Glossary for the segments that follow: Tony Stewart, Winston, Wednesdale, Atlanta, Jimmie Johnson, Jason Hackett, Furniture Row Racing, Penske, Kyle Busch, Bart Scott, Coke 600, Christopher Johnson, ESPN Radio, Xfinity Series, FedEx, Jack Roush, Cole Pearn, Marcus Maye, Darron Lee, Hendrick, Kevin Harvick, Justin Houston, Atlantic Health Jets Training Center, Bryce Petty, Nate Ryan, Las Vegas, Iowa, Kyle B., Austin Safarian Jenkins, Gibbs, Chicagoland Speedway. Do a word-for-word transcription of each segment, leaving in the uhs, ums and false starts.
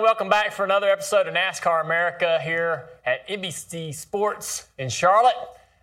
Welcome back for another episode of NASCAR America here at N B C Sports in Charlotte.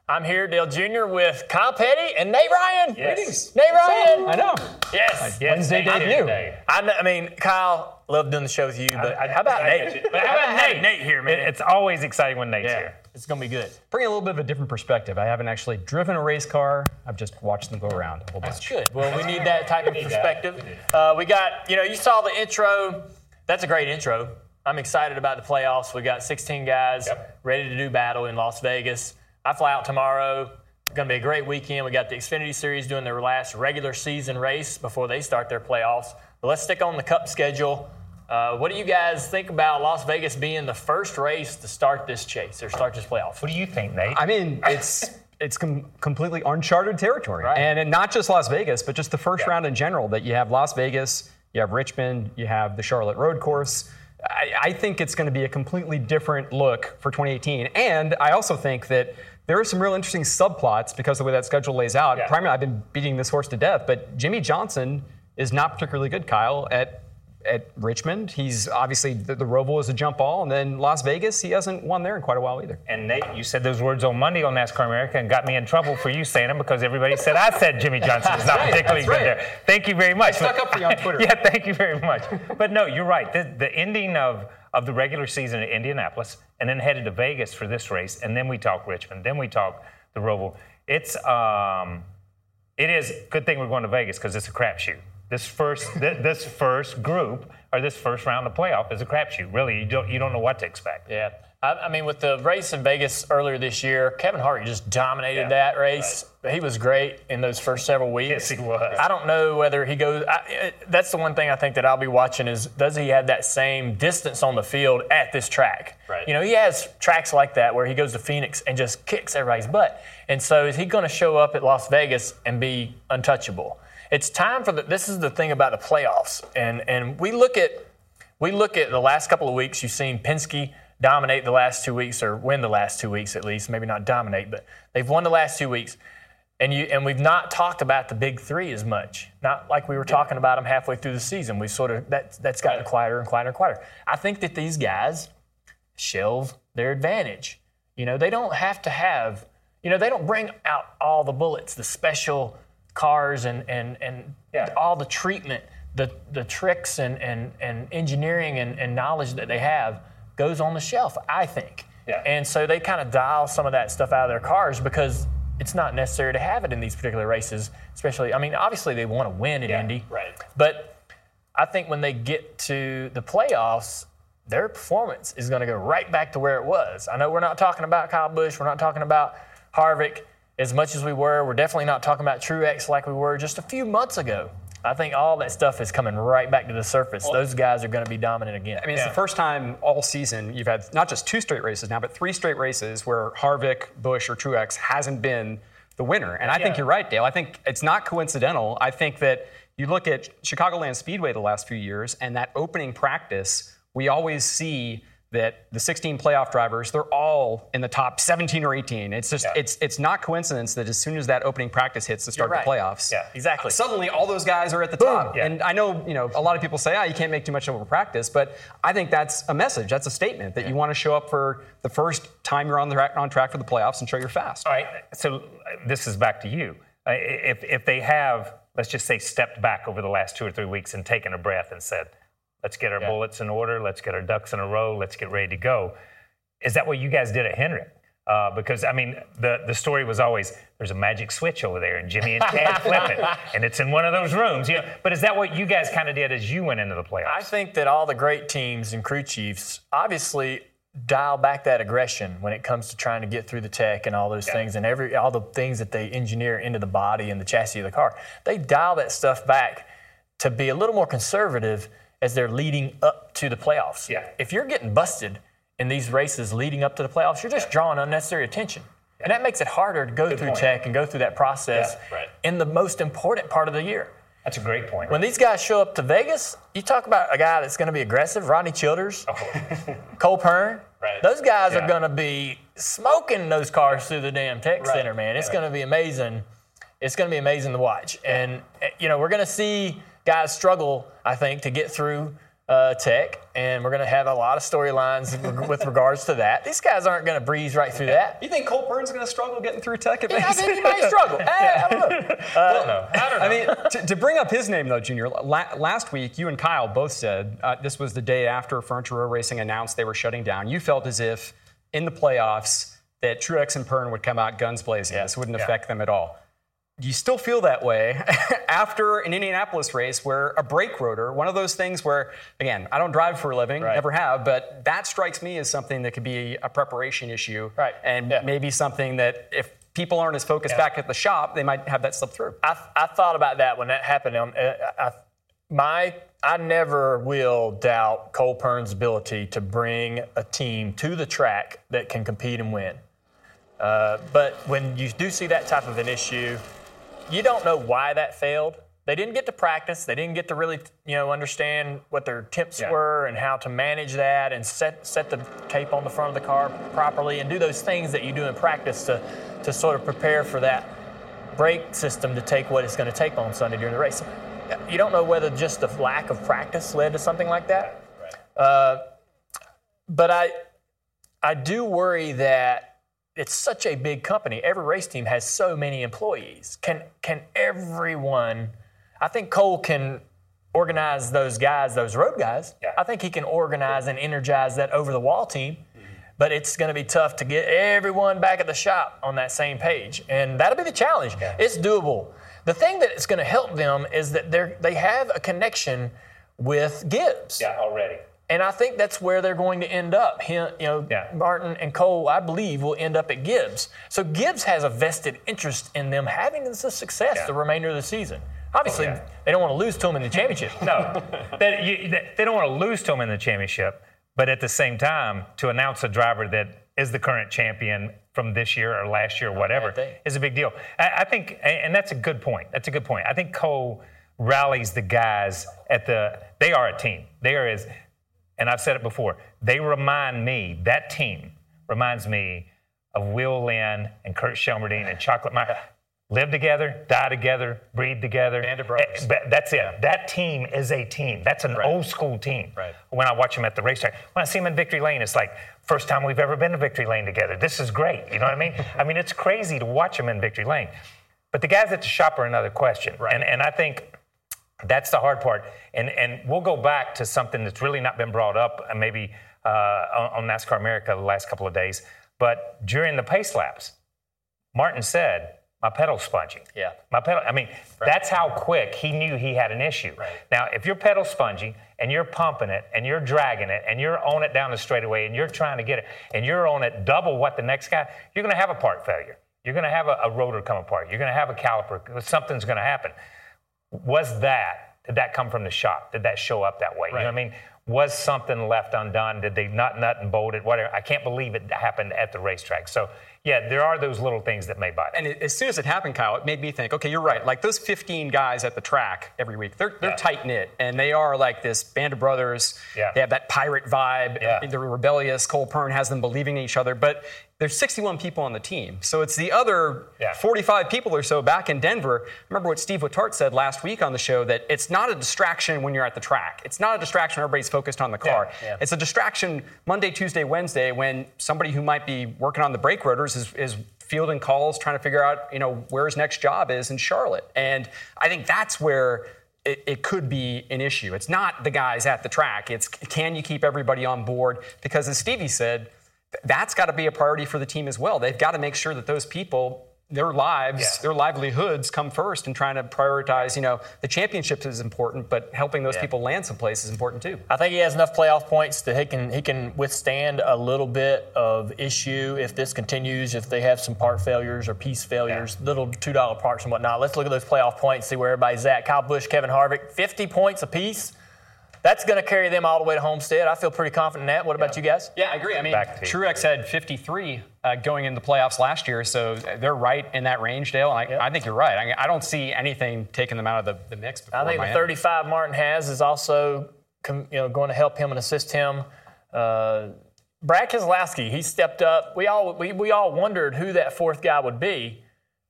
I'm here, Dale Junior, with Kyle Petty and Nate Ryan. Yes. Greetings. Nate Ryan. I know. Yes. yes. Wednesday debut. I, I mean, Kyle, love doing the show with you, but I, I, how about I, Nate? But how about Nate? Nate here, man. It, it's always exciting when Nate's yeah. here. It's going to be good. Bring a little bit of a different perspective. I haven't actually driven a race car. I've just watched them go around a whole bunch. That's good. Well, we need that type of perspective. Uh, we got, you know, you saw the intro. That's a great intro. I'm excited about the playoffs. We've got sixteen guys yep. ready to do battle in Las Vegas. I fly out tomorrow. It's going to be a great weekend. We got the Xfinity Series doing their last regular season race before they start their playoffs. But let's stick on the Cup schedule. Uh, what do you guys think about Las Vegas being the first race to start this chase or start this playoffs? What do you think, Nate? I mean, it's... It's com- completely uncharted territory. Right. And, and not just Las Vegas, but just the first yeah. round in general, that you have Las Vegas, you have Richmond, you have the Charlotte Road course. I, I think it's going to be a completely different look for twenty eighteen. And I also think that there are some real interesting subplots because of the way that schedule lays out. Yeah. Primarily, I've been beating this horse to death, but Jimmie Johnson is not particularly good, Kyle, at at Richmond. He's obviously, the, the Roval is a jump ball, and then Las Vegas, he hasn't won there in quite a while either. And Nate, you said those words on Monday on NASCAR America and got me in trouble for you saying them because everybody said I said Jimmie Johnson is not particularly right. good there. Thank you very much. I stuck but, up for you on Twitter. Yeah, thank you very much. But no, you're right. The, the ending of, of the regular season at Indianapolis and then headed to Vegas for this race, and then we talk Richmond, then we talk the Roval. It's, um, it is a good thing we're going to Vegas because it's a crapshoot. This first this first group, or this first round of playoff, is a crapshoot. Really, you don't you don't know what to expect. Yeah. I, I mean, with the race in Vegas earlier this year, Kevin Harvick just dominated yeah, that race. Right. He was great in those first several weeks. Yes, he was. I don't know whether he goes – that's the one thing I think that I'll be watching is does he have that same distance on the field at this track? Right. You know, he has tracks like that where he goes to Phoenix and just kicks everybody's butt. And so is he going to show up at Las Vegas and be untouchable? It's time for the, this is the thing about the playoffs. And and we look at we look at the last couple of weeks. You've seen Penske dominate the last two weeks or win the last two weeks at least, maybe not dominate, but they've won the last two weeks. And you and we've not talked about the big three as much. Not like we were talking about them halfway through the season. We've sort of that that's gotten quieter and quieter and quieter. I think that these guys shelve their advantage. You know, they don't have to have, you know, they don't bring out all the bullets, the special cars and and, and yeah. all the treatment, the the tricks and and, and engineering and, and knowledge that they have goes on the shelf, I think. Yeah. And so they kind of dial some of that stuff out of their cars because it's not necessary to have it in these particular races, especially, I mean, obviously they want to win at yeah, Indy. Right. But I think when they get to the playoffs, their performance is going to go right back to where it was. I know we're not talking about Kyle Busch. We're not talking about Harvick as much as we were. We're definitely not talking about Truex like we were just a few months ago. I think all that stuff is coming right back to the surface. Well, those guys are going to be dominant again. I mean, it's yeah. the first time all season you've had not just two straight races now, but three straight races where Harvick, Busch, or Truex hasn't been the winner. And I yeah. think you're right, Dale. I think it's not coincidental. I think that you look at Chicagoland Speedway the last few years and that opening practice, we always see that the sixteen playoff drivers, they're all in the top seventeen or eighteen. It's just, yeah. it's it's not coincidence that as soon as that opening practice hits to start right. the playoffs, yeah, exactly. suddenly all those guys are at the Boom. top. Yeah. And I know, you know, a lot of people say, ah, oh, you can't make too much of a practice, but I think that's a message, that's a statement, that yeah. you want to show up for the first time you're on the tra- on track for the playoffs and show you're fast. All right, so this is back to you. Uh, if if they have, let's just say, stepped back over the last two or three weeks and taken a breath and said, let's get our yeah. bullets in order. Let's get our ducks in a row. Let's get ready to go. Is that what you guys did at Hendrick? Uh, because, I mean, the, the story was always, there's a magic switch over there, and Jimmy and Chad flip it, and it's in one of those rooms. You know? But is that what you guys kind of did as you went into the playoffs? I think that all the great teams and crew chiefs obviously dial back that aggression when it comes to trying to get through the tech and all those yeah. things and every all the things that they engineer into the body and the chassis of the car. They dial that stuff back to be a little more conservative as they're leading up to the playoffs. Yeah. If you're getting busted in these races leading up to the playoffs, you're just drawing unnecessary attention. Yeah. And that makes it harder to go Good through point. tech and go through that process yeah, right. in the most important part of the year. That's a great point. When these guys show up to Vegas, you talk about a guy that's going to be aggressive, Rodney Childers, oh. Cole Pearn. Right. Those guys yeah. are going to be smoking those cars through the damn tech right. center, man. It's yeah, going right. to be amazing. It's going to be amazing to watch. Yeah. And, you know, we're going to see guys struggle, I think, to get through uh, tech, and we're going to have a lot of storylines with regards to that. These guys aren't going to breeze right through that. You think Cole Pearn's going to struggle getting through tech? Yeah, I think he might struggle. I, I don't know. Uh, I don't know. I don't know. I mean, to, to bring up his name, though, Junior, la- last week you and Kyle both said uh, this was the day after Furniture Row Racing announced they were shutting down. You felt as if in the playoffs that Truex and Pearn would come out guns blazing. Yeah. This wouldn't yeah. affect them at all. Do you still feel that way after an Indianapolis race where a brake rotor, one of those things where, again, I don't drive for a living, right. never have, but that strikes me as something that could be a preparation issue right. and yeah. maybe something that if people aren't as focused yeah. back at the shop, they might have that slip through. I, I thought about that when that happened. Um, I, I, my, I never will doubt Cole Pearn's ability to bring a team to the track that can compete and win. Uh, but when you do see that type of an issue, you don't know why that failed. They didn't get to practice. They didn't get to really, you know, understand what their tips yeah. were and how to manage that and set set the tape on the front of the car properly and do those things that you do in practice to, to sort of prepare for that brake system to take what it's going to take on Sunday during the race. You don't know whether just the lack of practice led to something like that. Right, right. Uh, but I I do worry that it's such a big company. Every race team has so many employees. Can can everyone, I think Cole can organize those guys, those road guys. Yeah. I think he can organize yeah. and energize that over-the-wall team. Mm-hmm. But it's going to be tough to get everyone back at the shop on that same page. And that'll be the challenge. Yeah. It's doable. The thing that is going to help them is that they they have a connection with Gibbs. Yeah, already. And I think that's where they're going to end up. He, you know, yeah. Martin and Cole, I believe, will end up at Gibbs. So Gibbs has a vested interest in them having this success yeah. the remainder of the season. Obviously, oh, yeah. they don't want to lose to him in the championship. No, they, you, they, they don't want to lose to him in the championship. But at the same time, to announce a driver that is the current champion from this year or last year or whatever is a big deal. I, I think, and that's a good point. That's a good point. I think Cole rallies the guys at the – they are a team. They are as – and I've said it before, they remind me, that team reminds me of Will Lynn and Kurt Shelmerdine and Chocolate Mike. Live together, die together, breathe together. Band of brothers. That's it. Yeah. That team is a team. That's an right. old school team. Right. When I watch them at the racetrack, when I see them in Victory Lane, it's like, first time we've ever been to Victory Lane together. This is great. You know what I mean? I mean, it's crazy to watch them in Victory Lane. But the guys at the shop are another question. Right. And, and I think that's the hard part. And and we'll go back to something that's really not been brought up and maybe uh, on, on NASCAR America the last couple of days. But during the pace laps, Martin said, my pedal's spongy. Yeah. My pedal. I mean, right. that's how quick he knew he had an issue. Right. Now, if your pedal's spongy and you're pumping it and you're dragging it and you're on it down the straightaway and you're trying to get it and you're on it double what the next guy, you're going to have a part failure. You're going to have a, a rotor come apart. You're going to have a caliper. Something's going to happen. Was that, did that come from the shop? Did that show up that way? Right. You know what I mean? Was something left undone? Did they not nut and bolt it? Whatever. I can't believe it happened at the racetrack. So yeah, there are those little things that may bite. And as soon as it happened, Kyle, it made me think, okay, you're right. Like those fifteen guys at the track every week, they're they're yeah. tight knit, and they are like this band of brothers. Yeah. They have that pirate vibe. Yeah. They're rebellious. Cole Pearn has them believing in each other, but there's sixty-one people on the team. So it's the other yeah. forty-five people or so back in Denver. Remember what Steve Wittart said last week on the show, that it's not a distraction when you're at the track. It's not a distraction when everybody's focused on the car. Yeah, yeah. It's a distraction Monday, Tuesday, Wednesday when somebody who might be working on the brake rotors is, is fielding calls, trying to figure out, you know, where his next job is in Charlotte. And I think that's where It, it could be an issue. It's not the guys at the track. It's can you keep everybody on board? Because as Stevie said, that's got to be a priority for the team as well. They've got to make sure that those people, their lives, yeah. their livelihoods come first, and trying to prioritize, you know, the championships is important, but helping those yeah. people land someplace is important too. I think he has enough playoff points that he can he can withstand a little bit of issue if this continues, if they have some part failures or piece failures, yeah. little two dollar parts and whatnot. Let's look at those playoff points, see where everybody's at. Kyle Busch, Kevin Harvick, fifty points apiece. That's going to carry them all the way to Homestead. I feel pretty confident in that. What about yeah. you guys? Yeah, I agree. I mean, Truex had fifty-three uh, going into the playoffs last year, so they're right in that range, Dale. And I, yeah. I think you're right. I, mean, I don't see anything taking them out of the, the mix. I think Miami. The thirty-five Martin has is also com- you know, going to help him and assist him. Uh, Brad Keselowski, he stepped up. We all we, we all wondered who that fourth guy would be.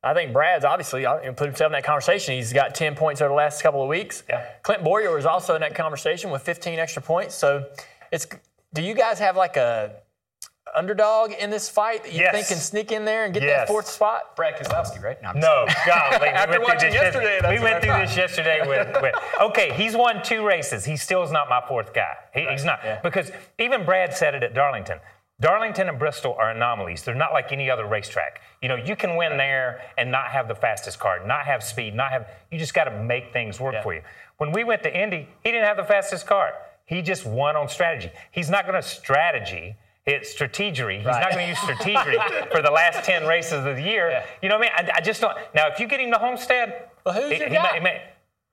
I think Brad's obviously put himself in that conversation. He's got ten points over the last couple of weeks. Yeah. Clint Boyer was also in that conversation with fifteen extra points. So it's do you guys have like a underdog in this fight that you yes. think can sneak in there and get yes. that fourth spot? Brad Keselowski, right? No, no God. Like, After we went watching through this yesterday, that's we went through this yesterday with, with okay, he's won two races. He still is not my fourth guy. He, right. He's not. Yeah. Because even Brad said it at Darlington. Darlington and Bristol are anomalies. They're not like any other racetrack. You know, you can win there and not have the fastest car, not have speed, not have – you just got to make things work yeah. for you. When we went to Indy, he didn't have the fastest car. He just won on strategy. He's not going to strategy – It's strategery. He's right. not going to use strategery for the last ten races of the year. Yeah. You know what I mean? I, I just don't – now, if you get him to Homestead well, – who's it, your he guy? Might, he might,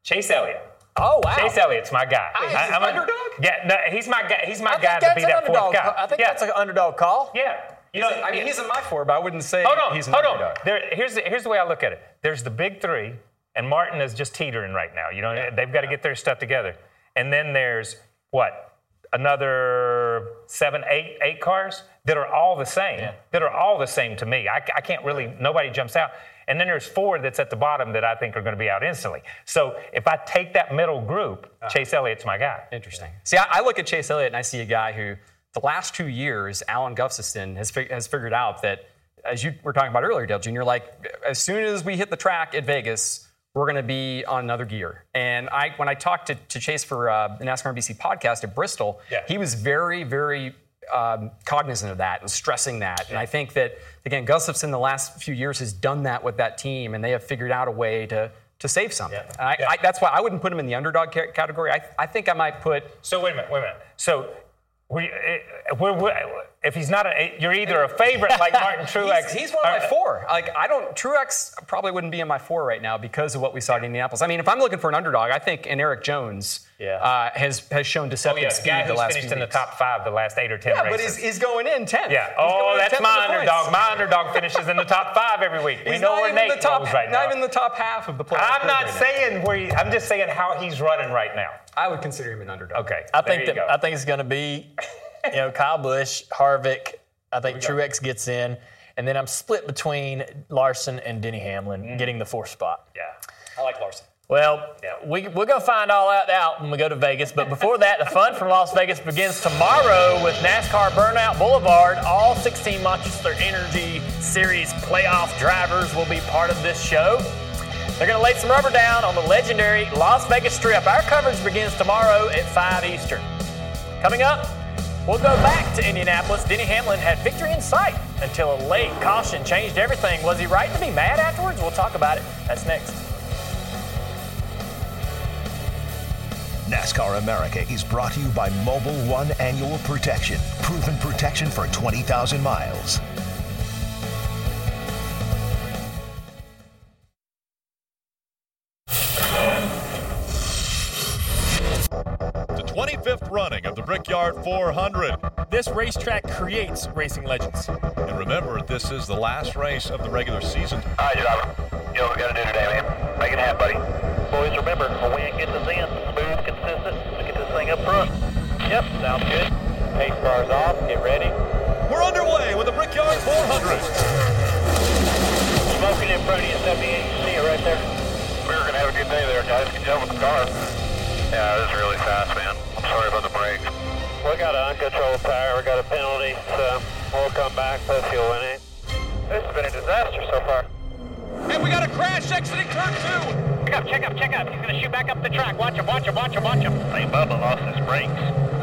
Chase Elliott. Oh, wow. Chase Elliott's my guy. I, I, I'm an underdog? Yeah, no, he's my guy, he's my guy to be that fourth guy. I think yeah. that's an underdog call. Yeah. You know, I mean, he's in my four, but I wouldn't say hold on, he's an hold underdog. On. There, here's, the, here's the way I look at it. There's the big three, and Martin is just teetering right now. You know, yeah. they've got to yeah. get their stuff together. And then there's, what, another seven, eight, eight cars that are all the same, yeah. that are all the same to me. I, I can't really, nobody jumps out. And then there's four that's at the bottom that I think are going to be out instantly. So if I take that middle group, uh-huh. Chase Elliott's my guy. Interesting. Yeah. See, I, I look at Chase Elliott and I see a guy who the last two years, Alan Guffston has fi- has figured out that, as you were talking about earlier, Dale Junior, like as soon as we hit the track at Vegas, we're going to be on another gear. And I when I talked to, to Chase for uh, the NASCAR N B C podcast at Bristol, yeah. he was very, very... Um, cognizant of that and stressing that. And I think that, again, Gustafson the last few years has done that with that team, and they have figured out a way to to save something. Yeah. I, yeah. I, that's why I wouldn't put him in the underdog ca- category. I, I think I might put... So, wait a minute, wait a minute. So, we, we, we, if he's not a... You're either a favorite like Martin Truex... he's, he's one of my four. Like, I don't... Truex probably wouldn't be in my four right now because of what we saw yeah. at Indianapolis. I mean, if I'm looking for an underdog, I think an Eric Jones... Yeah, uh, has has shown deceptive oh, yeah. speed the last few weeks. Finished in the top five the last eight or ten yeah, races. Yeah, but he's, he's going in tenth. Yeah. Oh, that's my underdog. My underdog finishes in the top five every week. We he's know where Nate top, goes right not now. Not even the top half of the playoff. I'm not right saying now. Where he, I'm just saying how he's running right now. I would consider him an underdog. Okay. I think that go. I think it's going to be, you know, Kyle Busch, Harvick. I think Truex gets in, and then I'm split between Larson and Denny Hamlin mm. getting the fourth spot. Yeah. I like Larson. Well, we, we're going to find all that out when we go to Vegas. But before that, the fun from Las Vegas begins tomorrow with NASCAR Burnout Boulevard. All sixteen Monster Energy Series playoff drivers will be part of this show. They're going to lay some rubber down on the legendary Las Vegas Strip. Our coverage begins tomorrow at five Eastern. Coming up, we'll go back to Indianapolis. Denny Hamlin had victory in sight until a late caution changed everything. Was he right to be mad afterwards? We'll talk about it. That's next. NASCAR America is brought to you by Mobile One Annual Protection. Proven protection for twenty thousand miles. The twenty-fifth running of the Brickyard Brickyard four hundred. This racetrack creates racing legends. And remember, this is the last race of the regular season. All right, driver. You know what we got to do today, man. Make it happen, buddy. Boys, remember, when we get this in, smooth, consistent, get this thing up front. Yep, sounds good. Pace bars off. Get ready. We're underway with the Brickyard four hundred. Smoking in front of you, seventy-eight. You see it right there. We're going to have a good day there, guys. Good job with the car. Yeah, this is really fast, man. I'm sorry about the brakes. We got an uncontrolled tire. We got a penalty, so we'll come back. Plus, you'll win it. This has been a disaster so far. And we got a crash exiting turn two. Check up, check up, check up. He's going to shoot back up the track. Watch him, watch him, watch him, watch him. Hey, Bubba lost his brakes.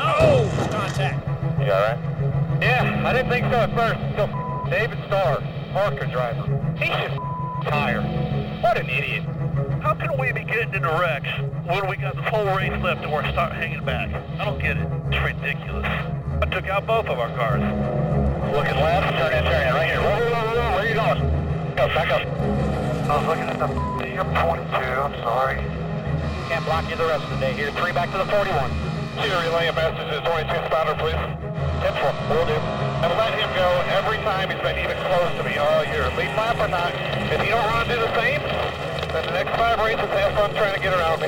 Oh, contact. You all right? Yeah, I didn't think so at first until David Starr, Parker driver. He's just tired. What an idiot. How can we be getting into wrecks when we got the whole race left and we're start hanging back? I don't get it. It's ridiculous. I took out both of our cars. Looking left, turn in, turn in, right here. Whoa, whoa, whoa, whoa. Where are you going? Go, back up. I was looking at the D M twenty-two, I'm sorry. Can't block you the rest of the day here. Three back to the forty-one. Two relay a message to the twenty-two spotter, please. ten four, will do. I've let him go every time he's been even close to me all year. Lead lap or not, if you don't want to do the same, then the next five races have fun trying to get around me.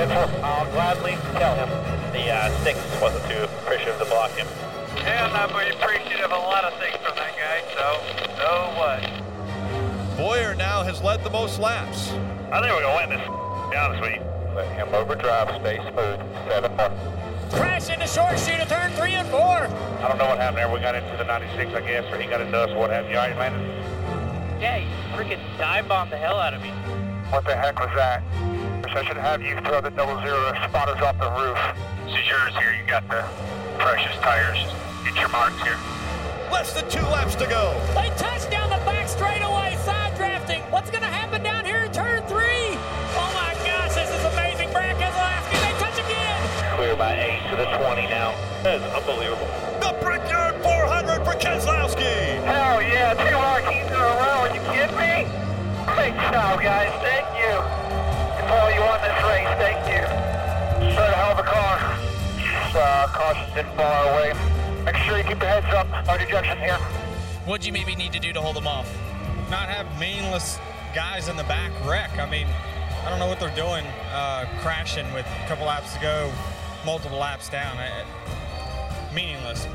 ten four. I'll gladly tell him. The uh, six wasn't too appreciative to block him. Yeah, I'm not very appreciative of a lot of things from that guy, so, so what? Boyer now has led the most laps. I think we're going to win this, to be honest with you. Let him overdrive, stay smooth, seven more. Crash into short shoot of turn three and four. I don't know what happened there. We got into the ninety-six, I guess, or he got into us, what have you. All right, Landon? Yeah, you freaking dive-bombed the hell out of me. What the heck was that? I should have you throw the double zero spotters off the roof. This is yours here. You got the precious tires. Get your marks here. Less than two laps to go. They touched down the back straightaway, side drafting. What's going to happen down here in turn three? Oh, my gosh, this is amazing. Brad Keselowski, they touch again. Clear by eight to the twenty now. That is unbelievable. The Brickyard four hundred for Keselowski. Hell yeah, two marquees in a row. Are you kidding me? Great job, guys. Thank you. It's all you want this race. Thank you. Sure, the hell of a car. Uh, cautious and far away. Make sure you keep your heads up. Our dejection here. What'd you maybe need to do to hold them off? Not have meaningless guys in the back wreck. I mean, I don't know what they're doing, uh, crashing with a couple laps to go, multiple laps down. I, meaningless.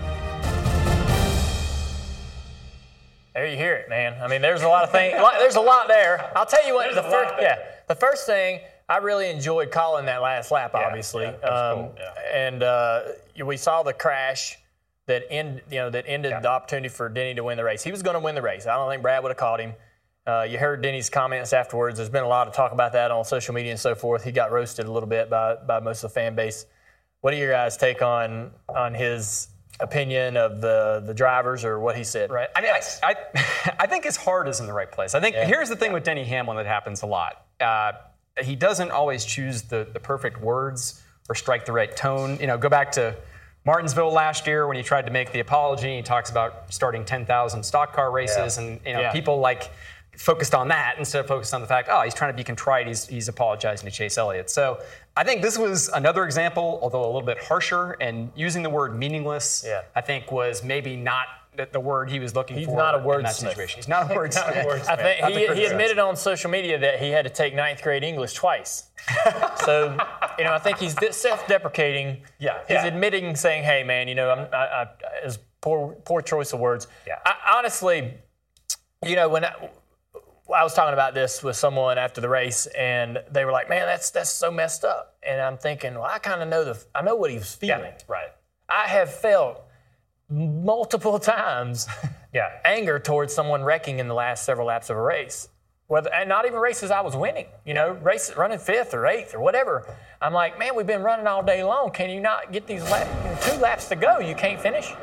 There you hear it, man. I mean, there's a lot of things. There's a lot there. I'll tell you what. There's the first, yeah, the first thing I really enjoyed calling that last lap. Yeah, obviously, yeah, that was um, cool. Yeah. And uh, we saw the crash that end, you know, that ended yeah. the opportunity for Denny to win the race. He was going to win the race. I don't think Brad would have caught him. Uh, you heard Denny's comments afterwards. There's been a lot of talk about that on social media and so forth. He got roasted a little bit by, by most of the fan base. What do your guys take on on his opinion of the, the drivers or what he said? Right. I mean, yes. I, I I think his heart is in the right place. I think yeah. here's the thing with Denny Hamlin that happens a lot. Uh, he doesn't always choose the, the perfect words or strike the right tone. You know, go back to Martinsville last year when he tried to make the apology. He talks about starting ten thousand stock car races yeah. and you know yeah. people like focused on that instead of focused on the fact, oh, he's trying to be contrite. He's he's apologizing to Chase Elliott. So I think this was another example, although a little bit harsher, and using the word meaningless, yeah. I think was maybe not the word he was looking he's for. He's not a word situation. He's not a word I think he, he admitted on social media that he had to take ninth grade English twice. So, you know, I think he's self-deprecating. Yeah. He's yeah. admitting, saying, hey, man, you know, I'm I, I, it's poor, poor choice of words. Yeah. I, honestly, you know, when I... I was talking about this with someone after the race, and they were like, man, that's that's so messed up. And I'm thinking, well, I kind of know the, I know what he was feeling. Yeah, right. I have felt multiple times yeah. anger towards someone wrecking in the last several laps of a race. Whether, and not even races I was winning, you know, race, running fifth or eighth or whatever. I'm like, man, we've been running all day long. Can you not get these lap, two laps to go? You can't finish?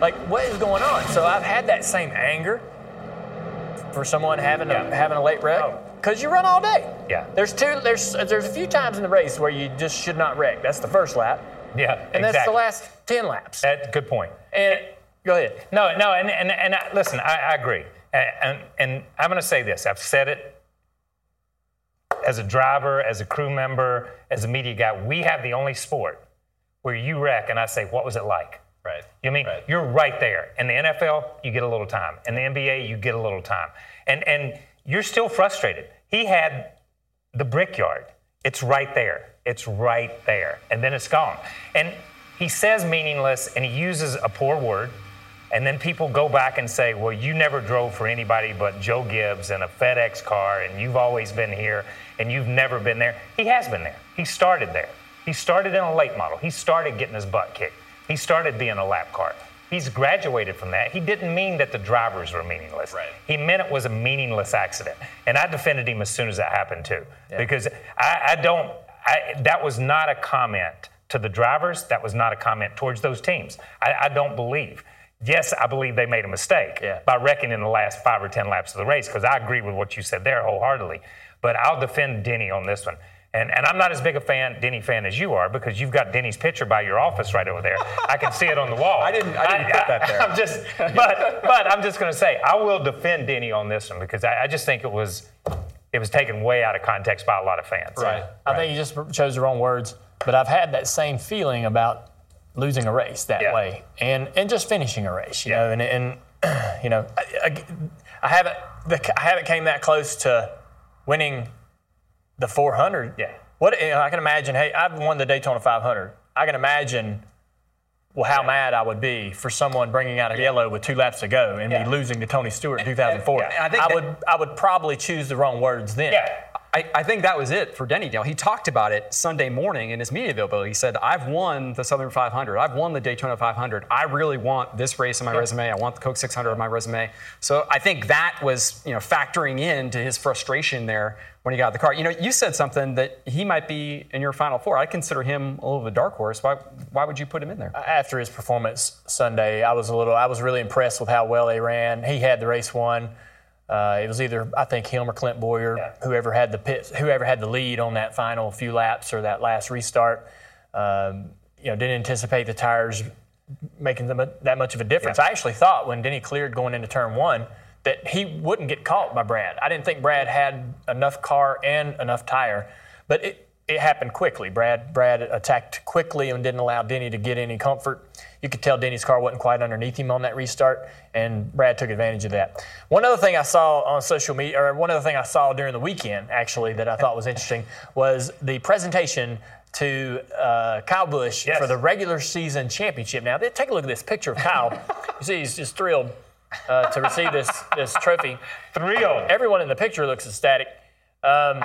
Like, what is going on? So I've had that same anger for someone having yeah. a, having a late wreck, because you run all day. Yeah. There's two. There's there's a few times in the race where you just should not wreck. That's the first lap. Yeah. And exactly. that's the last ten laps. That, good point. And go ahead. No, no, and and, and I, listen, I, I agree, and and, and I'm going to say this. I've said it. As a driver, as a crew member, as a media guy, we have the only sport where you wreck and I say, what was it like? Right. You know what I mean? Right. You're right there. In the N F L, you get a little time. In the N B A, you get a little time. And and you're still frustrated. He had the Brickyard. It's right there. It's right there. And then it's gone. And he says meaningless, and he uses a poor word. And then people go back and say, well, you never drove for anybody but Joe Gibbs in a FedEx car, and you've always been here, and you've never been there. He has been there. He started there. He started in a late model. He started getting his butt kicked. He started being a lap car. He's graduated from that. He didn't mean that the drivers were meaningless. Right. He meant it was a meaningless accident. And I defended him as soon as that happened, too. Yeah. Because I, I don't I, – that was not a comment to the drivers. That was not a comment towards those teams. I, I don't believe – yes, I believe they made a mistake yeah. by wrecking in the last five or ten laps of the race, because I agree with what you said there wholeheartedly. But I'll defend Denny on this one. And and I'm not as big a fan, Denny fan as you are, because you've got Denny's picture by your office right over there. I can see it on the wall. I didn't I didn't I, put that there. I, I'm just, but, but I'm just going to say, I will defend Denny on this one, because I, I just think it was it was taken way out of context by a lot of fans. Right. right. I think you just chose the wrong words. But I've had that same feeling about losing a race that yeah. way, and and just finishing a race, you yeah. know, and and you know, I, I, I haven't the, I haven't came that close to winning the four hundred. Yeah, what you know, I can imagine. Hey, I've won the Daytona five hundred. I can imagine, well, how yeah. mad I would be for someone bringing out a yeah. yellow with two laps to go and yeah. me losing to Tony Stewart in two thousand four. And, and I, think I that, would I would probably choose the wrong words then. Yeah. I, I think that was it for Denny Dale. He talked about it Sunday morning in his media availability. He said, I've won the Southern five hundred. I've won the Daytona five hundred. I really want this race on my yeah. resume. I want the Coke six hundred on my resume. So I think that was, you know, factoring into his frustration there when he got the car. You know, you said something that he might be in your Final Four. I consider him a little bit of a dark horse. Why Why would you put him in there? After his performance Sunday, I was a little, I was really impressed with how well they ran. He had the race won. Uh, it was either, I think, him or Clint Boyer, yeah. whoever had the pit, whoever had the lead on that final few laps or that last restart. Um, you know, didn't anticipate the tires making them that much of a difference. Yeah. I actually thought when Denny cleared going into turn one that he wouldn't get caught by Brad. I didn't think Brad had enough car and enough tire, but it, it happened quickly. Brad Brad attacked quickly and didn't allow Denny to get any comfort. You could tell Denny's car wasn't quite underneath him on that restart, and Brad took advantage of that. One other thing I saw on social media, or one other thing I saw during the weekend, actually, that I thought was interesting, was the presentation to uh, Kyle Busch yes. for the regular season championship. Now, take a look at this picture of Kyle. You see, he's just thrilled uh, to receive this, this trophy. Thrilled. Everyone in the picture looks ecstatic. Um,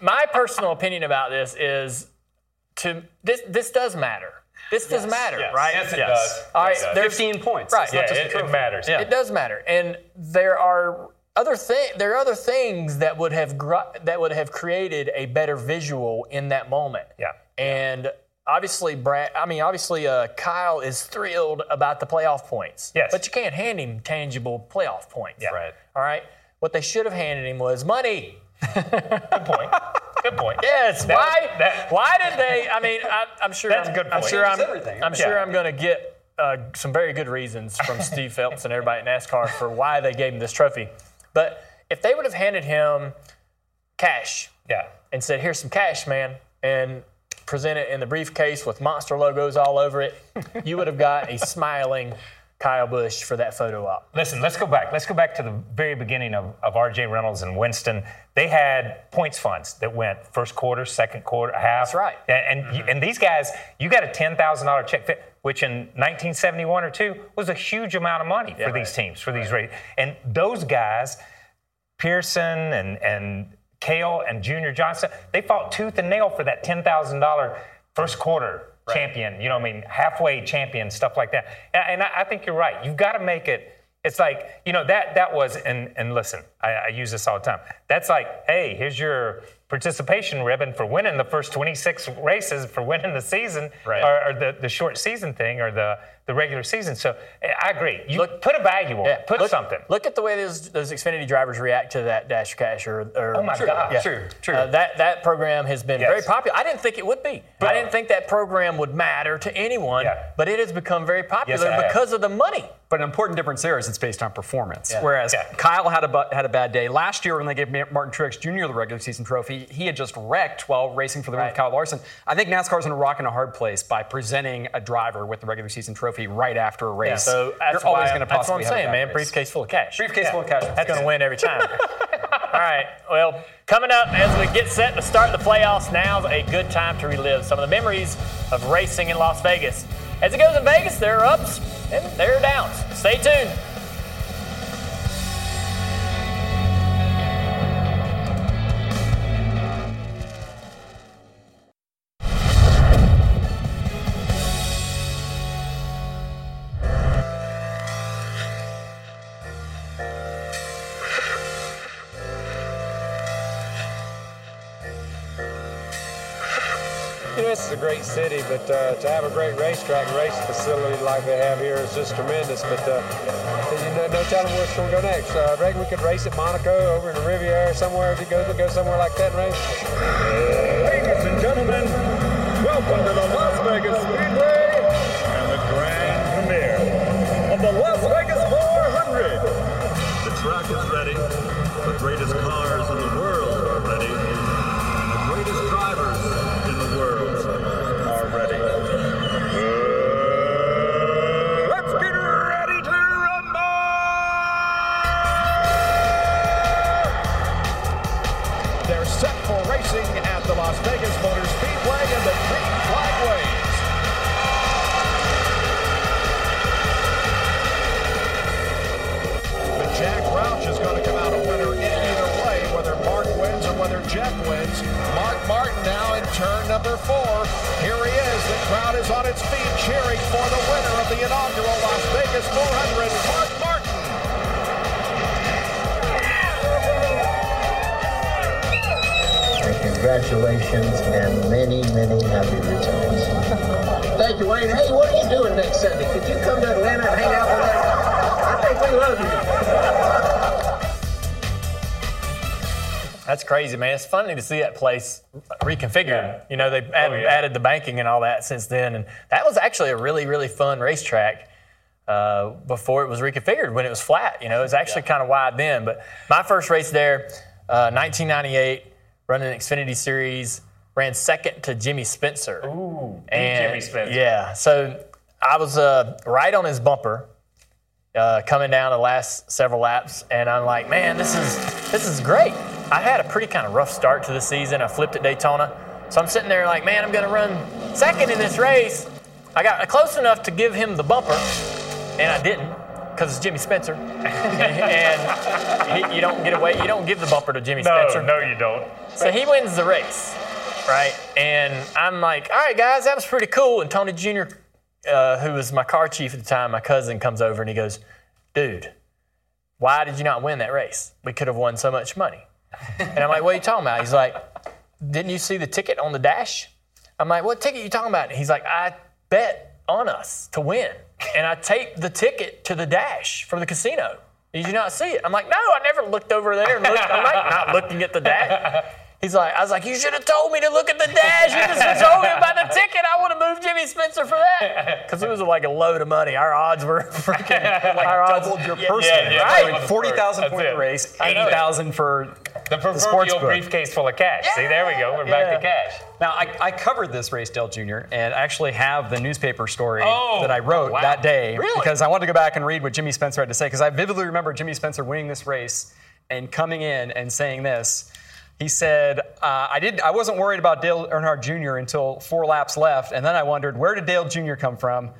my personal opinion about this is, to this this does matter. This yes, does matter, yes, right? Yes, it yes. does. All right, it does. fifteen points. Right. It's yeah, not just it, it matters. Yeah. It does matter, and there are other thi- There are other things that would have gr- that would have created a better visual in that moment. Yeah. And yeah. obviously, Brad. I mean, obviously, uh, Kyle is thrilled about the playoff points. Yes. But you can't hand him tangible playoff points. Yeah. Right. All right. What they should have handed him was money. Good point. Good point. Yes. That, why? That, why did they? I mean, I, I'm sure. That's I'm, a good point. I'm sure I'm. Everything. I'm yeah. sure I'm going to get uh, some very good reasons from Steve Phelps and everybody at NASCAR for why they gave him this trophy. But if they would have handed him cash, yeah. and said, "Here's some cash, man," and present it in the briefcase with monster logos all over it, you would have got a smiling Kyle Busch for that photo op. Listen, let's go back. Let's go back to the very beginning of, of R J Reynolds and Winston. They had points funds that went first quarter, second quarter, half. That's right. And and, mm-hmm. and these guys, you got a ten thousand dollars check, which in nineteen seventy-one or two was a huge amount of money yeah, for right. these teams, for these right. races. And those guys, Pearson and, and Cale and Junior Johnson, they fought tooth and nail for that ten thousand dollars first quarter Right. champion, you know what I mean, halfway champion, stuff like that. And, and I, I think you're right. You've got to make it, it's like, you know, that that was, and, and listen, I, I use this all the time. That's like, hey, here's your participation ribbon for winning the first twenty-six races, for winning the season, right. or, or the, the short season thing, or the the regular season. So I agree. You look, put a value on yeah, it. Put look, something. Look at the way those, those Xfinity drivers react to that Dash Cash or, or oh my true, God, yeah. true, true. Uh, that that program has been yes. very popular. I didn't think it would be. But, I didn't think that program would matter to anyone. Yeah. But it has become very popular yes, because have. of the money. But an important difference there is it's based on performance. Yeah. Whereas yeah. Kyle had a had a bad day last year when they gave Martin Truex Junior the regular season trophy. He had just wrecked while racing for the win right. with Kyle Larson. I think NASCAR's in a rock and a hard place by presenting a driver with the regular season trophy right after a race. Yeah, so that's, You're always gonna that's what I'm saying, man. Race. Briefcase full of cash. Briefcase yeah. full of cash. That's going to win every time. All right. Well, coming up as we get set to start the playoffs, now's a good time to relive some of the memories of racing in Las Vegas. As it goes in Vegas, there are ups and there are downs. Stay tuned. City, but uh, to have a great racetrack and race facility like they have here is just tremendous. But uh, you know, no telling where it's going to go next. Uh, I reckon we could race at Monaco, over in the Riviera, or somewhere. If you go, go somewhere like that and race. Ladies and gentlemen, welcome to the Las Vegas Speedway and the grand premiere of the Las Vegas four hundred. The track is ready. The greatest cars in the world are ready. And the greatest drivers in the world. At the Las Vegas Motor Speedway and the green flag waves. But Jack Roush is going to come out a winner in either way, whether Mark wins or whether Jack wins. Mark Martin now in turn number four. Here he is. The crowd is on its feet cheering for the winner of the inaugural Las Vegas four hundred, Mark Martin. Congratulations and many, many happy returns. Thank you, Wayne. Hey, what are you doing next Sunday? Could you come to Atlanta and hang out with us? I think we love you. That's crazy, man. It's funny to see that place reconfigured. Yeah. You know, they added, oh, yeah. added the banking and all that since then. And that was actually a really, really fun racetrack. Uh, before it was reconfigured, when it was flat. You know, it was actually yeah. kind of wide then. But my first race there, uh, nineteen ninety-eight. Running Xfinity Series, ran second to Jimmy Spencer. Ooh, and Jimmy Spencer. Yeah, so I was uh, right on his bumper uh, coming down the last several laps, and I'm like, man, this is this is great. I had a pretty kind of rough start to the season. I flipped at Daytona, so I'm sitting there like, man, I'm going to run second in this race. I got close enough to give him the bumper, and I didn't. Because it's Jimmy Spencer, and he, you don't get away. You don't give the bumper to Jimmy no, Spencer. No, no, you don't. So he wins the race, right? And I'm like, all right, guys, that was pretty cool. And Tony Junior, uh, who was my car chief at the time, my cousin, comes over and he goes, dude, why did you not win that race? We could have won so much money. And I'm like, what are you talking about? He's like, didn't you see the ticket on the dash? I'm like, what ticket are you talking about? And he's like, I bet on us to win. And I taped the ticket to the dash from the casino. Did you not see it? I'm like, no, I never looked over there. And looked. I'm like, not looking at the dash. He's like, I was like, you should have told me to look at the dash. You just told me about the ticket. I would have moved Jimmy Spencer for that. Because it was like a load of money. Our odds were freaking. Like our doubled odds. Your person. Yeah, yeah, right. Like forty thousand for the race, eighty thousand for the proverbial the briefcase full of cash. Yeah. See, there we go. We're yeah. back to cash. Now, I, I covered this race, Dale Junior, and actually have the newspaper story oh, that I wrote wow. that day. Really? Because I wanted to go back and read what Jimmy Spencer had to say, because I vividly remember Jimmy Spencer winning this race and coming in and saying this. He said, uh, I didn't. I wasn't worried about Dale Earnhardt Junior until four laps left, and then I wondered, where did Dale Junior come from?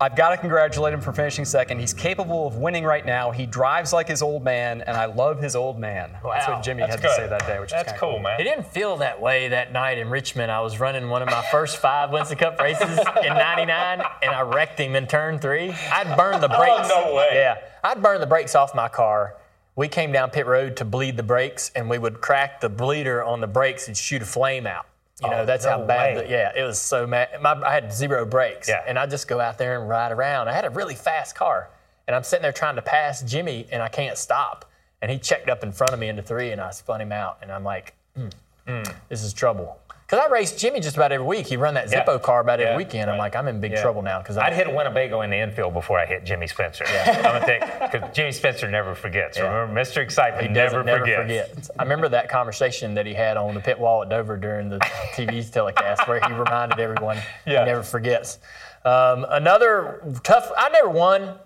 I've got to congratulate him for finishing second. He's capable of winning right now. He drives like his old man, and I love his old man. Wow. That's what Jimmy That's had good. to say that day, which That's is cool, cool, man. It didn't feel that way that night in Richmond. I was running one of my first five Winston Cup races in ninety-nine, and I wrecked him in turn three. I'd burned the brakes. Oh, no way. Yeah, I'd burned the brakes off my car. We came down pit road to bleed the brakes, and we would crack the bleeder on the brakes and shoot a flame out. You know, oh, that's no how bad. The, yeah, it was so mad. My, I had zero brakes, yeah. and I just go out there and ride around. I had a really fast car, and I'm sitting there trying to pass Jimmie, and I can't stop. And he checked up in front of me into three, and I spun him out. And I'm like, mm, mm. this is trouble. Because I race Jimmie just about every week. He run that Zippo yeah. car about yeah, every weekend. Right. I'm like, I'm in big yeah. trouble now. Because I'd hit Winnebago in the infield before I hit Jimmie Spencer. Yeah. Because Jimmie Spencer never forgets. Yeah. Remember, Mister Excitement he never, never forgets. Forget. I remember that conversation that he had on the pit wall at Dover during the T V telecast where he reminded everyone yeah. he never forgets. Um, another tough – I never won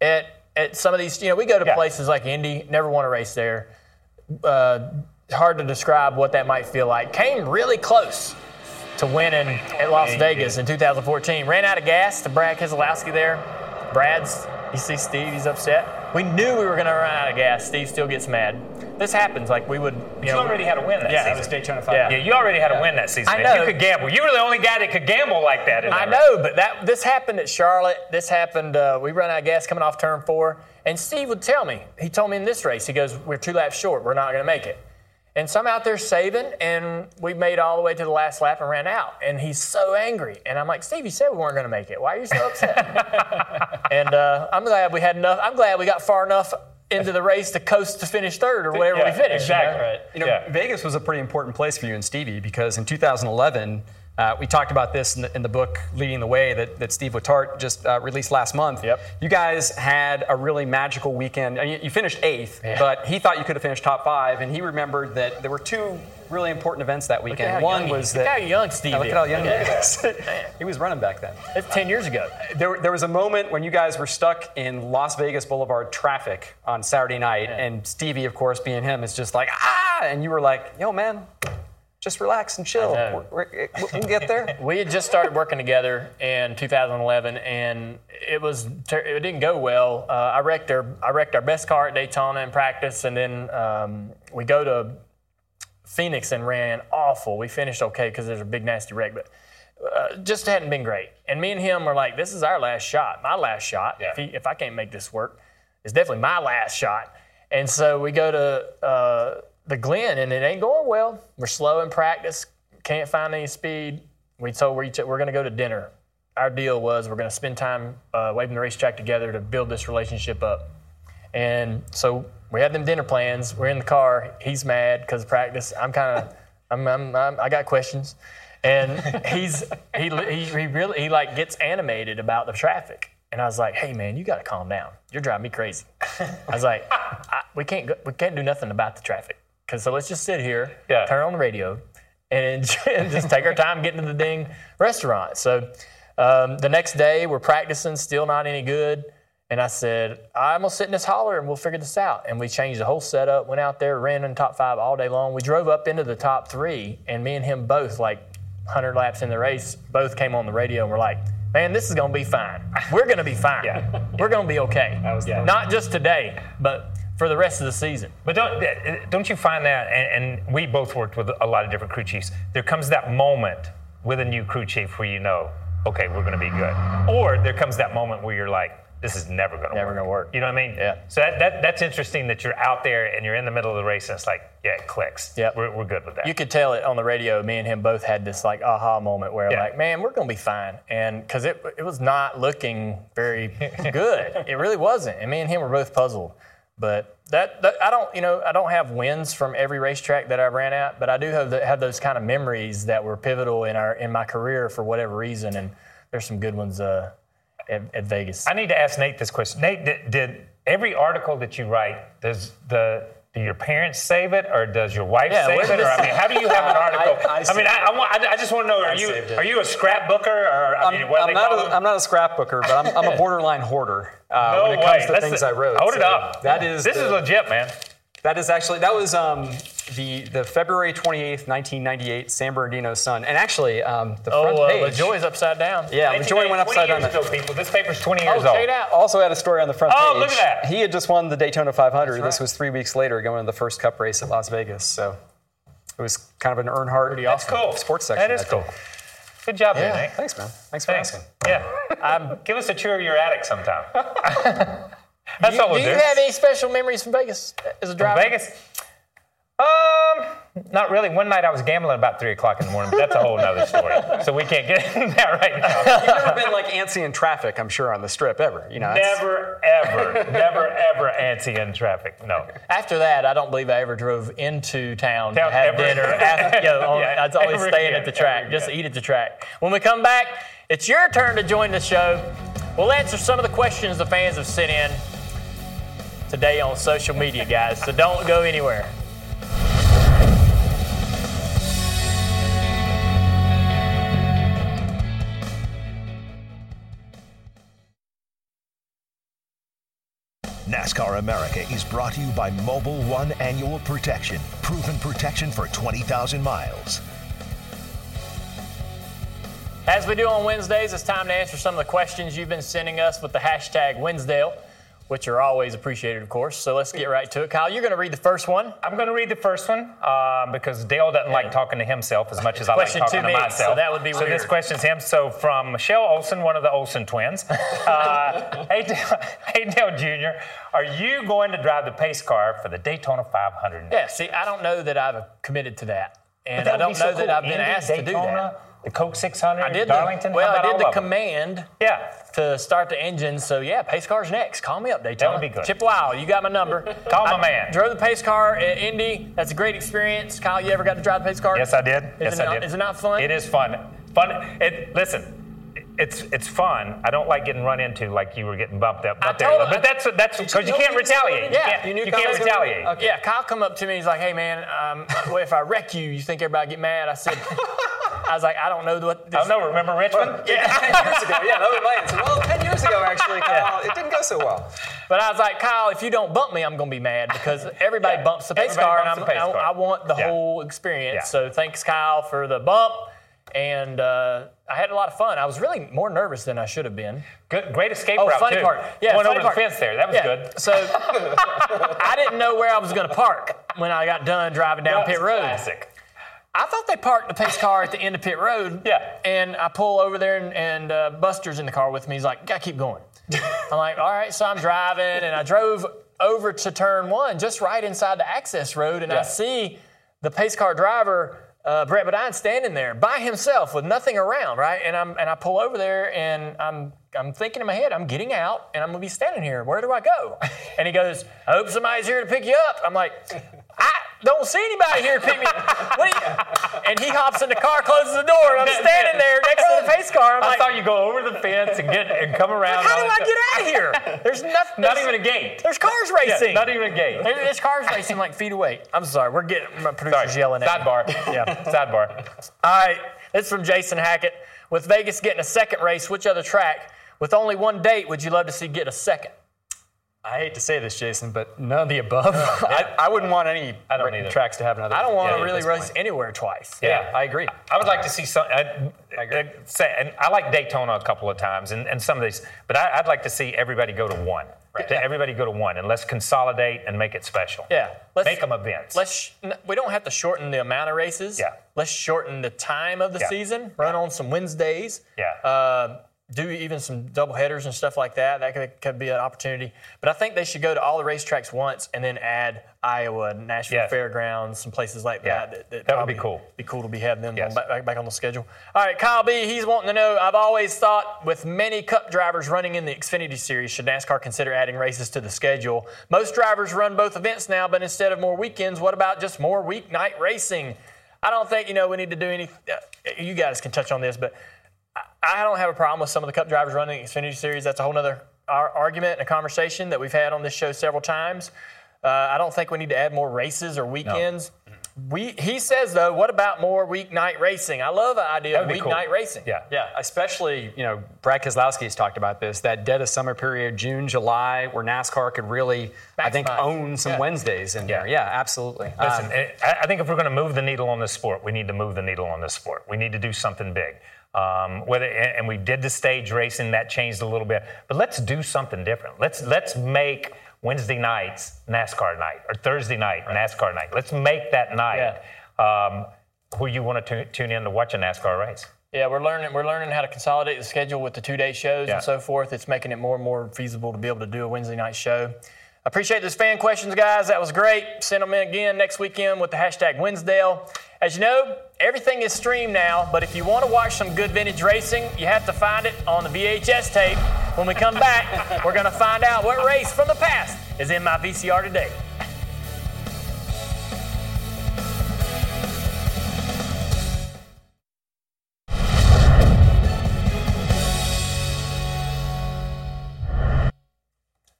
at, at some of these – you know, we go to yeah. places like Indy, never won a race there. Uh Hard to describe what that might feel like. Came really close to winning at Las Vegas in two thousand fourteen. Ran out of gas to Brad Keselowski there. Brad's, you see Steve, he's upset. We knew we were going to run out of gas. Steve still gets mad. This happens. Like we would, you, you know, already had a win that yeah, season. It was Daytona five hundred. Yeah, you already had a yeah. win that season. I know. You could gamble. You were the only guy that could gamble like that. I that know, race. But that this happened at Charlotte. This happened. Uh, we run out of gas coming off turn four, and Steve would tell me. He told me in this race, he goes, "We're two laps short. We're not going to make it." And so I'm out there saving, and we made all the way to the last lap and ran out. And he's so angry. And I'm like, Steve, you said we weren't going to make it. Why are you so upset? and uh, I'm glad we had enough. I'm glad we got far enough into the race to coast to finish third or wherever yeah, we finished. Exactly. You know, right. you know yeah. Vegas was a pretty important place for you and Stevie because in two thousand eleven, uh, we talked about this in the, in the book Leading the Way that, that Steve Wittart just uh, released last month. Yep. You guys had a really magical weekend. I mean, you finished eighth, yeah. but he thought you could have finished top five, and he remembered that there were two really important events that weekend. One young, was that... Look how young Steve yeah, Look at how young yeah. he is. He was running back then. That's ten years ago. There, there was a moment when you guys were stuck in Las Vegas Boulevard traffic on Saturday night, yeah. and Stevie, of course, being him, is just like, ah! And you were like, yo, man... Just relax and chill. We're, we're, we can get there. We had just started working together in two thousand eleven, and it was ter- it didn't go well. Uh, I wrecked our I wrecked our best car at Daytona in practice, and then um, we go to Phoenix and ran awful. We finished okay because there's a big nasty wreck, but uh, just hadn't been great. And me and him were like, "This is our last shot. My last shot. Yeah. If, he, if I can't make this work, it's definitely my last shot." And so we go to. Uh, The Glen, and it ain't going well. We're slow in practice, can't find any speed. We told each other we're going to go to dinner. Our deal was we're going to spend time uh, waving the racetrack together to build this relationship up. And so we had them dinner plans. We're in the car. He's mad because of practice. I'm kind of, I'm, I'm, I'm, I got questions, and he's he he he really he like gets animated about the traffic. And I was like, "Hey, man, you got to calm down. You're driving me crazy." I was like, I, "We can't go, we can't do nothing about the traffic." Cause so let's just sit here, yeah. turn on the radio, and just take our time getting to the dang restaurant. So um, the next day we're practicing, still not any good. And I said, I'm gonna sit in this holler and we'll figure this out. And we changed the whole setup, went out there, ran in top five all day long. We drove up into the top three, and me and him both, like one hundred laps in the race, both came on the radio and were like, man, this is gonna be fine. We're gonna be fine. yeah. We're gonna be okay. That was yeah. Not just today, but for the rest of the season. But don't don't you find that, and, and we both worked with a lot of different crew chiefs, there comes that moment with a new crew chief where you know, okay, we're gonna be good. Or there comes that moment where you're like, this is never gonna never work. Never gonna work. You know what I mean? Yeah. So that, that that's interesting that you're out there and you're in the middle of the race and it's like, yeah, it clicks. Yeah. We're, we're good with that. You could tell it on the radio, me and him both had this like aha moment where yeah. like, man, we're gonna be fine. And cause it, it was not looking very good. It really wasn't. And me and him were both puzzled. But that, that I don't, you know, I don't have wins from every racetrack that I ran at, but I do have the, have those kind of memories that were pivotal in our in my career for whatever reason, and there's some good ones uh, at, at Vegas. I need to ask Nate this question. Nate, did, did every article that you write, does the do your parents save it, or does your wife yeah, save it, or I mean, how do you have an article? I, I, I mean, I, I, want, I, I just want to know: Are I you are you a scrapbooker, or I mean, I'm, what I'm, they not call a, I'm not a scrapbooker, but I'm, I'm a borderline hoarder uh, no when it comes way. to That's things the, I wrote. Hold so it up. That yeah. is this the, is legit, man. That is actually that was um, the the February twenty-eighth, nineteen ninety-eight San Bernardino Sun, and actually um, the front oh, uh, page. LaJoy's upside down. Yeah, LaJoy went upside down. Ago, people, this paper's twenty years oh, old. Check it out. Also had a story on the front oh, page. Oh, look at that! He had just won the Daytona five hundred. Right. This was three weeks later, going to the first Cup race at Las Vegas. So it was kind of an Earnhardt. Pretty awesome. That's cool. Sports section. That is cool. Good job, yeah. there, Nate. Thanks, man. Thanks for Thanks. asking. Yeah, um, give us a tour of your attic sometime. That's you, all we'll do. Do you have any special memories from Vegas as a driver? From Vegas? Um, Not really. One night I was gambling about three o'clock in the morning, but that's a whole other story. So we can't get into that right now. You've never been, like, antsy in traffic, I'm sure, on the Strip, ever. You know, never, ever, never, ever antsy in traffic, no. After that, I don't believe I ever drove into town, town to have ever. dinner. After, you know, on, yeah, I was always staying again, at the track, just eat at the track. When we come back, it's your turn to join the show. We'll answer some of the questions the fans have sent in today on social media, guys, so don't go anywhere. NASCAR America is brought to you by Mobile One Annual Protection. Proven protection for twenty thousand miles. As we do on Wednesdays, it's time to answer some of the questions you've been sending us with the hashtag Wednesdale, which are always appreciated, of course. So let's get right to it. Kyle, you're going to read the first one. I'm going to read the first one uh, because Dale doesn't yeah. like talking to himself as much as I like talking to, me, to myself. So that would be so weird. So this question's him. So from Michelle Olsen, one of the Olsen twins. Uh, hey, Dale, hey, Dale Junior, are you going to drive the pace car for the Daytona five hundred? Yeah, see, I don't know that I've committed to that. And that I don't know so cool. that I've been Indy, asked Daytona, to do that. The Coke six hundred, I did Darlington. The, well, I did the command yeah. to start the engine. So, yeah, pace car's next. Call me up, Daytona. That would be good. Chip Lyle, you got my number. Call my I man. Drove the pace car at Indy. That's a great experience. Kyle, you ever got to drive the pace car? Yes, I did. Is yes, I not, did. Is it not fun? It is fun. Fun. It, listen. It's it's fun. I don't like getting run into like you were getting bumped up. But that's that's because you can't retaliate. Yeah, you can't retaliate. Okay. Yeah, Kyle come up to me. He's like, "Hey man, um, well, if I wreck you, you think everybody get mad?" I said, "I was like, I don't know what." This I don't know. Remember Richmond? Yeah, ten years ago. Yeah, that was my answer. Well, ten years ago actually, Kyle, it didn't go so well. But I was like, Kyle, if you don't bump me, I'm gonna be mad because everybody yeah. bumps the pace car, and I'm, pace I, car. I want the yeah. whole experience. Yeah. So thanks, Kyle, for the bump. And uh, I had a lot of fun. I was really more nervous than I should have been. Good, great escape oh, route, funny too. Part. Yeah, went over part. the fence there. That was yeah. good. So I didn't know where I was going to park when I got done driving down Pit Road. Classic. I thought they parked the pace car at the end of Pit Road. Yeah. And I pull over there, and, and uh, Buster's in the car with me. He's like, "Gotta keep going." I'm like, "All right." So I'm driving, and I drove over to turn one, just right inside the access road, and yeah. I see the pace car driver. Uh, Brett Bodine's standing there by himself with nothing around, right? And I'm and I pull over there, and I'm I'm thinking in my head, I'm getting out, and I'm gonna be standing here. Where do I go? And he goes, "I hope somebody's here to pick you up." I'm like, I don't see anybody here to pick me up. What are you? And he hops in the car, closes the door, and I'm standing there next to the pace car. I'm I like, thought you go over the fence and get and come around. Like, how do I stuff. get out of here? There's nothing. Not even a gate. There's cars racing. Yeah, not even a gate. There's, there's cars racing like feet away. I'm sorry, we're getting my producer's sorry. yelling at Sidebar. me. Sidebar. Yeah, sidebar. All right, this is from Jason Hackett. With Vegas getting a second race, which other track with only one date would you love to see get a second? I hate to say this, Jason, but none of the above. Uh, yeah. I, I wouldn't want any I don't either. tracks to have another. I don't want to really race anywhere twice. Yeah, yeah, I agree. I would like to see some. I, I agree. I, say, and I like Daytona a couple of times, and, and some of these, but I, I'd like to see everybody go to one. Right. Yeah. Everybody go to one, and let's consolidate and make it special. Yeah, let's, make them events. Let's. Sh- we don't have to shorten the amount of races. Yeah. Let's shorten the time of the yeah. season. Run yeah. on some Wednesdays. Yeah. Uh, Do even some double headers and stuff like that. That could, could be an opportunity. But I think they should go to all the racetracks once and then add Iowa, Nashville yes. Fairgrounds, some places like yeah. that. That, that would be cool. Be cool to be having them yes. back, back on the schedule. All right, Kyle B., he's wanting to know, I've always thought with many Cup drivers running in the Xfinity Series, should NASCAR consider adding races to the schedule? Most drivers run both events now, but instead of more weekends, what about just more weeknight racing? I don't think, you know, we need to do any – you guys can touch on this, but – I don't have a problem with some of the Cup drivers running the Xfinity Series. That's a whole other argument and a conversation that we've had on this show several times. Uh, I don't think we need to add more races or weekends. No. We He says, though, what about more weeknight racing? I love the idea of weeknight cool. racing. Yeah, yeah. Especially, you know, Brad Keselowski has talked about this, that dead of summer period, June, July, where NASCAR could really, Maximize. I think, own some yeah. Wednesdays in yeah. there. Yeah, absolutely. Listen, um, I think if we're going to move the needle on this sport, we need to move the needle on this sport. We need to do something big. Um, whether and we did the stage racing that changed a little bit, but let's do something different. Let's let's make Wednesday nights NASCAR night or Thursday night NASCAR night. Let's make that night yeah. um, where you want to t- tune in to watch a NASCAR race. Yeah, we're learning we're learning how to consolidate the schedule with the two day shows yeah. and so forth. It's making it more and more feasible to be able to do a Wednesday night show. Appreciate those fan questions, guys. That was great. Send them in again next weekend with the hashtag Wednesdale. As you know, everything is streamed now, but if you want to watch some good vintage racing, you have to find it on the V H S tape. When we come back, we're going to find out what race from the past is in my V C R today.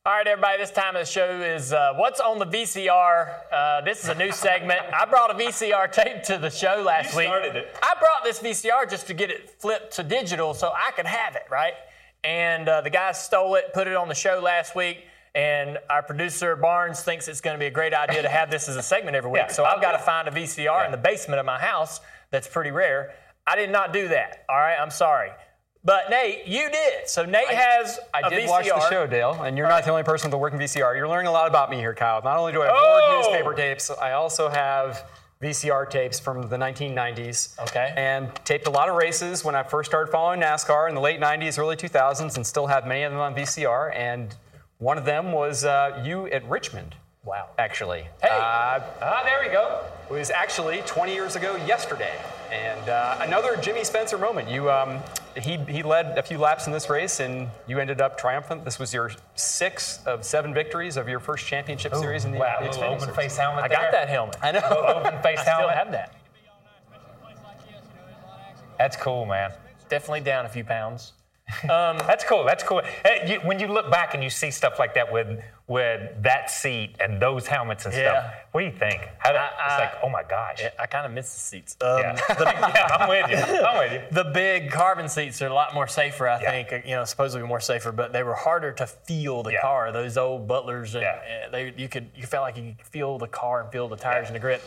All right, everybody, this time of the show is uh, What's on the V C R? Uh, this is a new segment. I brought a V C R tape to the show last week. You started it. I brought this V C R just to get it flipped to digital so I could have it, right? And uh, the guys stole it, put it on the show last week, and our producer, Barnes, thinks it's going to be a great idea to have this as a segment every week. Yeah, so I've got to find a V C R yeah. in the basement of my house. That's pretty rare. I did not do that, all right? I'm sorry. But, Nate, you did. So, Nate I, has I a did V C R. Watch the show, Dale, and you're right. Not the only person with a working V C R. You're learning a lot about me here, Kyle. Not only do I have oh! board newspaper tapes, I also have V C R tapes from the nineteen nineties. Okay. And taped a lot of races when I first started following NASCAR in the late nineties, early two thousands, and still have many of them on V C R. And one of them was uh, you at Richmond. Wow. Actually. Hey. Uh, ah, there we go. It was actually twenty years ago yesterday. And uh, another Jimmy Spencer moment. You, um, he he led a few laps in this race, and you ended up triumphant. This was your sixth of seven victories of your first championship Ooh, series in the, wow, the Xfinity open Series. Face helmet. I there. got that helmet. I know. Open face I helmet. I still have that. That's cool, man. Definitely down a few pounds. um, that's cool. That's cool. Hey, you, when you look back and you see stuff like that with with that seat and those helmets and yeah. stuff, what do you think? How do, I, I, it's like, oh my gosh. Yeah, I kind of miss the seats. Um, yeah. The, yeah, I'm with you. I'm with you. The big carbon seats are a lot more safer, I yeah. think. You know, supposedly more safer, but they were harder to feel the yeah. car. Those old Butlers, and, yeah. and they you could you felt like you could feel the car and feel the tires yeah. and the grip.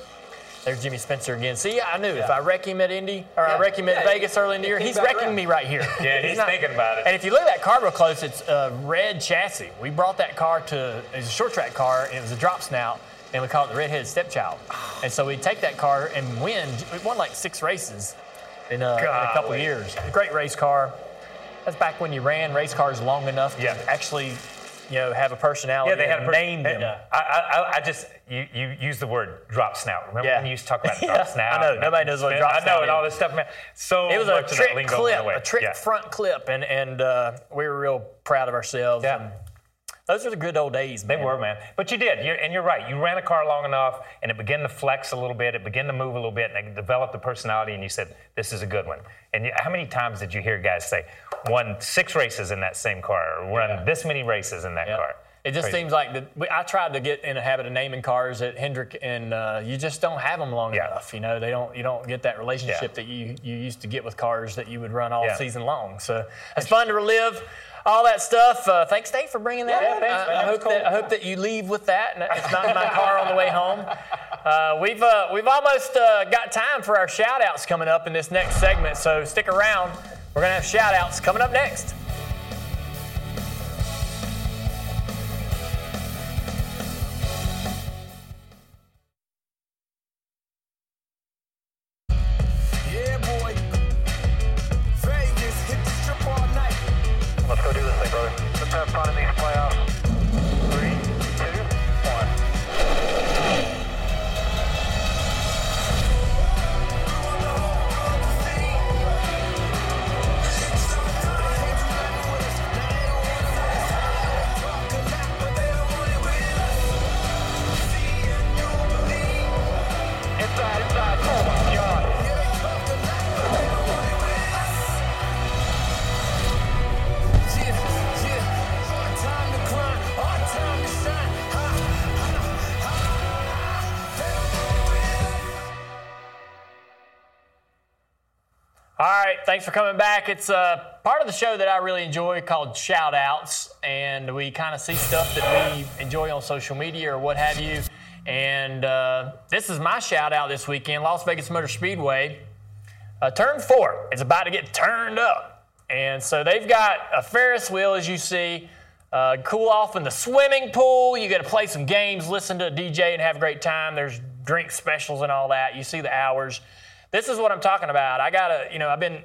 There's Jimmy Spencer again. See, I knew yeah. if I wreck him at Indy or yeah. I wreck him at yeah. Vegas early in the year, he's wrecking around. me right here. Yeah, he's, he's not thinking about it. And if you look at that car real close, it's a red chassis. We brought that car to, it was a short track car, and it was a drop snout, and we called it the redheaded stepchild. And so we'd take that car and win. We won like six races in a, in a couple of years. A great race car. That's back when you ran race cars long enough to yeah. actually, you know, have a personality. Yeah, they had a per- name. Them. Yeah. I, I, I just you, you use the word drop snout. Remember yeah. when you used to talk about drop yeah. snout? I know nobody knows what drop snout is. I know, and all this stuff, man. So it was a trick clip, a trick yeah. front clip, and and uh, we were real proud of ourselves. Yeah. And those were the good old days, man. They were, man. But you did, you're, and you're right. You ran a car long enough, and it began to flex a little bit. It began to move a little bit, and it developed a personality, and you said, this is a good one. And you, how many times did you hear guys say, won six races in that same car, or run yeah. this many races in that yeah. car? It just Crazy. seems like the, I tried to get in a habit of naming cars at Hendrick, and uh, you just don't have them long yeah. enough. You know, they don't. You don't get that relationship yeah. that you, you used to get with cars that you would run all yeah. season long. So it's fun to relive all that stuff. Uh, thanks, Dave, for bringing that yeah, up. Thanks, I, I, hope cool. that, I hope that you leave with that, and it's not in my car on the way home. Uh, we've uh, we've almost uh, got time for our shout-outs coming up in this next segment, so stick around. We're going to have shout-outs coming up next. Thanks for coming back. It's a part of the show that I really enjoy called Shout Outs, and we kind of see stuff that we enjoy on social media or what have you. And uh, this is my shout out this weekend, Las Vegas Motor Speedway. Uh, turn four is about to get turned up. And so they've got a Ferris wheel, as you see, uh, cool off in the swimming pool. You get to play some games, listen to a D J, and have a great time. There's drink specials and all that. You see the hours. This is what I'm talking about. I gotta, you know, I've been,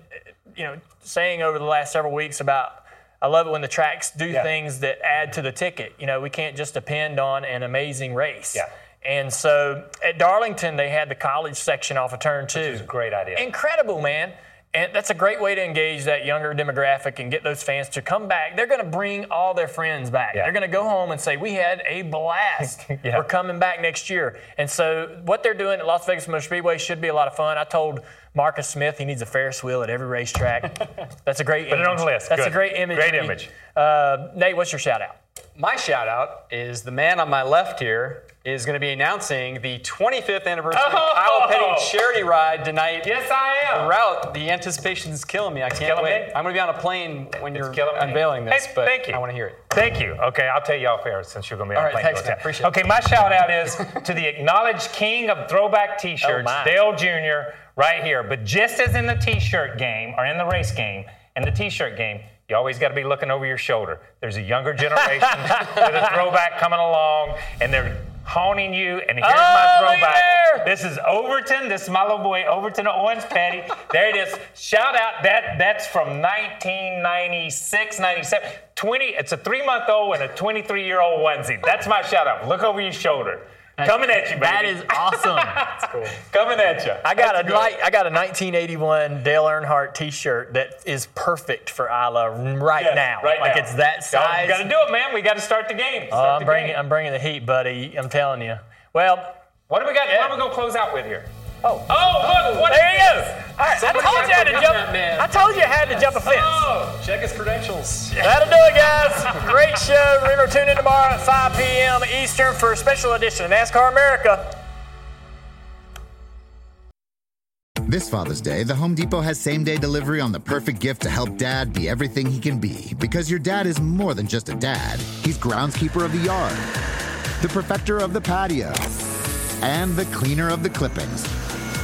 you know, saying over the last several weeks about I love it when the tracks do yeah. things that add to the ticket. You know, we can't just depend on an amazing race. Yeah. And so at Darlington, they had the college section off of turn two. Which is a great idea. Incredible, man. And that's a great way to engage that younger demographic and get those fans to come back. They're going to bring all their friends back. Yeah. They're going to go home and say, we had a blast. yeah. We're coming back next year. And so what they're doing at Las Vegas Motor Speedway should be a lot of fun. I told Marcus Smith he needs a Ferris wheel at every racetrack. That's a great image. Put it on the list. That's Good. a great image. Great image. Uh, Nate, what's your shout-out? My shout-out is the man on my left here is going to be announcing the twenty-fifth anniversary oh! Kyle Petty charity ride tonight. Yes, I am. The route, the anticipation is killing me. I can't wait. Me. I'm going to be on a plane when it's you're unveiling me. this, hey, but thank you. I want to hear it. Thank you. Okay, I'll tell you off air since you're going to be on a plane. All right, thanks, appreciate it. Okay, my shout-out is to the acknowledged king of throwback T-shirts, oh Dale Junior, right here. But just as in the T-shirt game, or in the race game, and the T-shirt game, you always got to be looking over your shoulder. There's a younger generation with a throwback coming along, and they're honing you, and here's oh, my throwback. This is Overton. This is my little boy, Overton Owens Petty. There it is. Shout out. That That's from nineteen ninety-six, ninety-seven. twenty It's a three-month-old and a twenty-three-year-old onesie. That's my shout-out. Look over your shoulder. That's, Coming at you, baby. That is awesome. That's cool. Coming at you. I got That's a night. I got a nineteen eighty-one Dale Earnhardt T-shirt that is perfect for Isla right yes, now. Right like now. It's that size. Got to do it, man. We got to start the game. Start uh, I'm the bringing. Game. I'm bringing the heat, buddy. I'm telling you. Well, what do we got? Yeah. What are we gonna close out with here? Oh. Oh, oh look. What there you go. All right. I told you I had to jump. That, I told you I had to jump a fence. Oh, check his credentials. That'll do it, guys. Great show. Remember, tune in tomorrow at five p.m. Eastern for a special edition of NASCAR America. This Father's Day, the Home Depot has same-day delivery on the perfect gift to help Dad be everything he can be. Because your dad is more than just a dad. He's groundskeeper of the yard, the perfecter of the patio, and the cleaner of the clippings.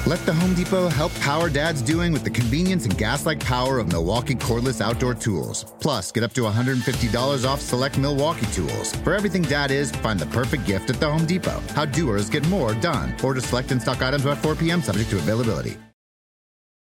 Let the Home Depot help power Dad's doing with the convenience and gas-like power of Milwaukee cordless outdoor tools. Plus, get up to one hundred fifty dollars off select Milwaukee tools. For everything Dad is, find the perfect gift at the Home Depot. How doers get more done. Order select and stock items by four p.m. subject to availability.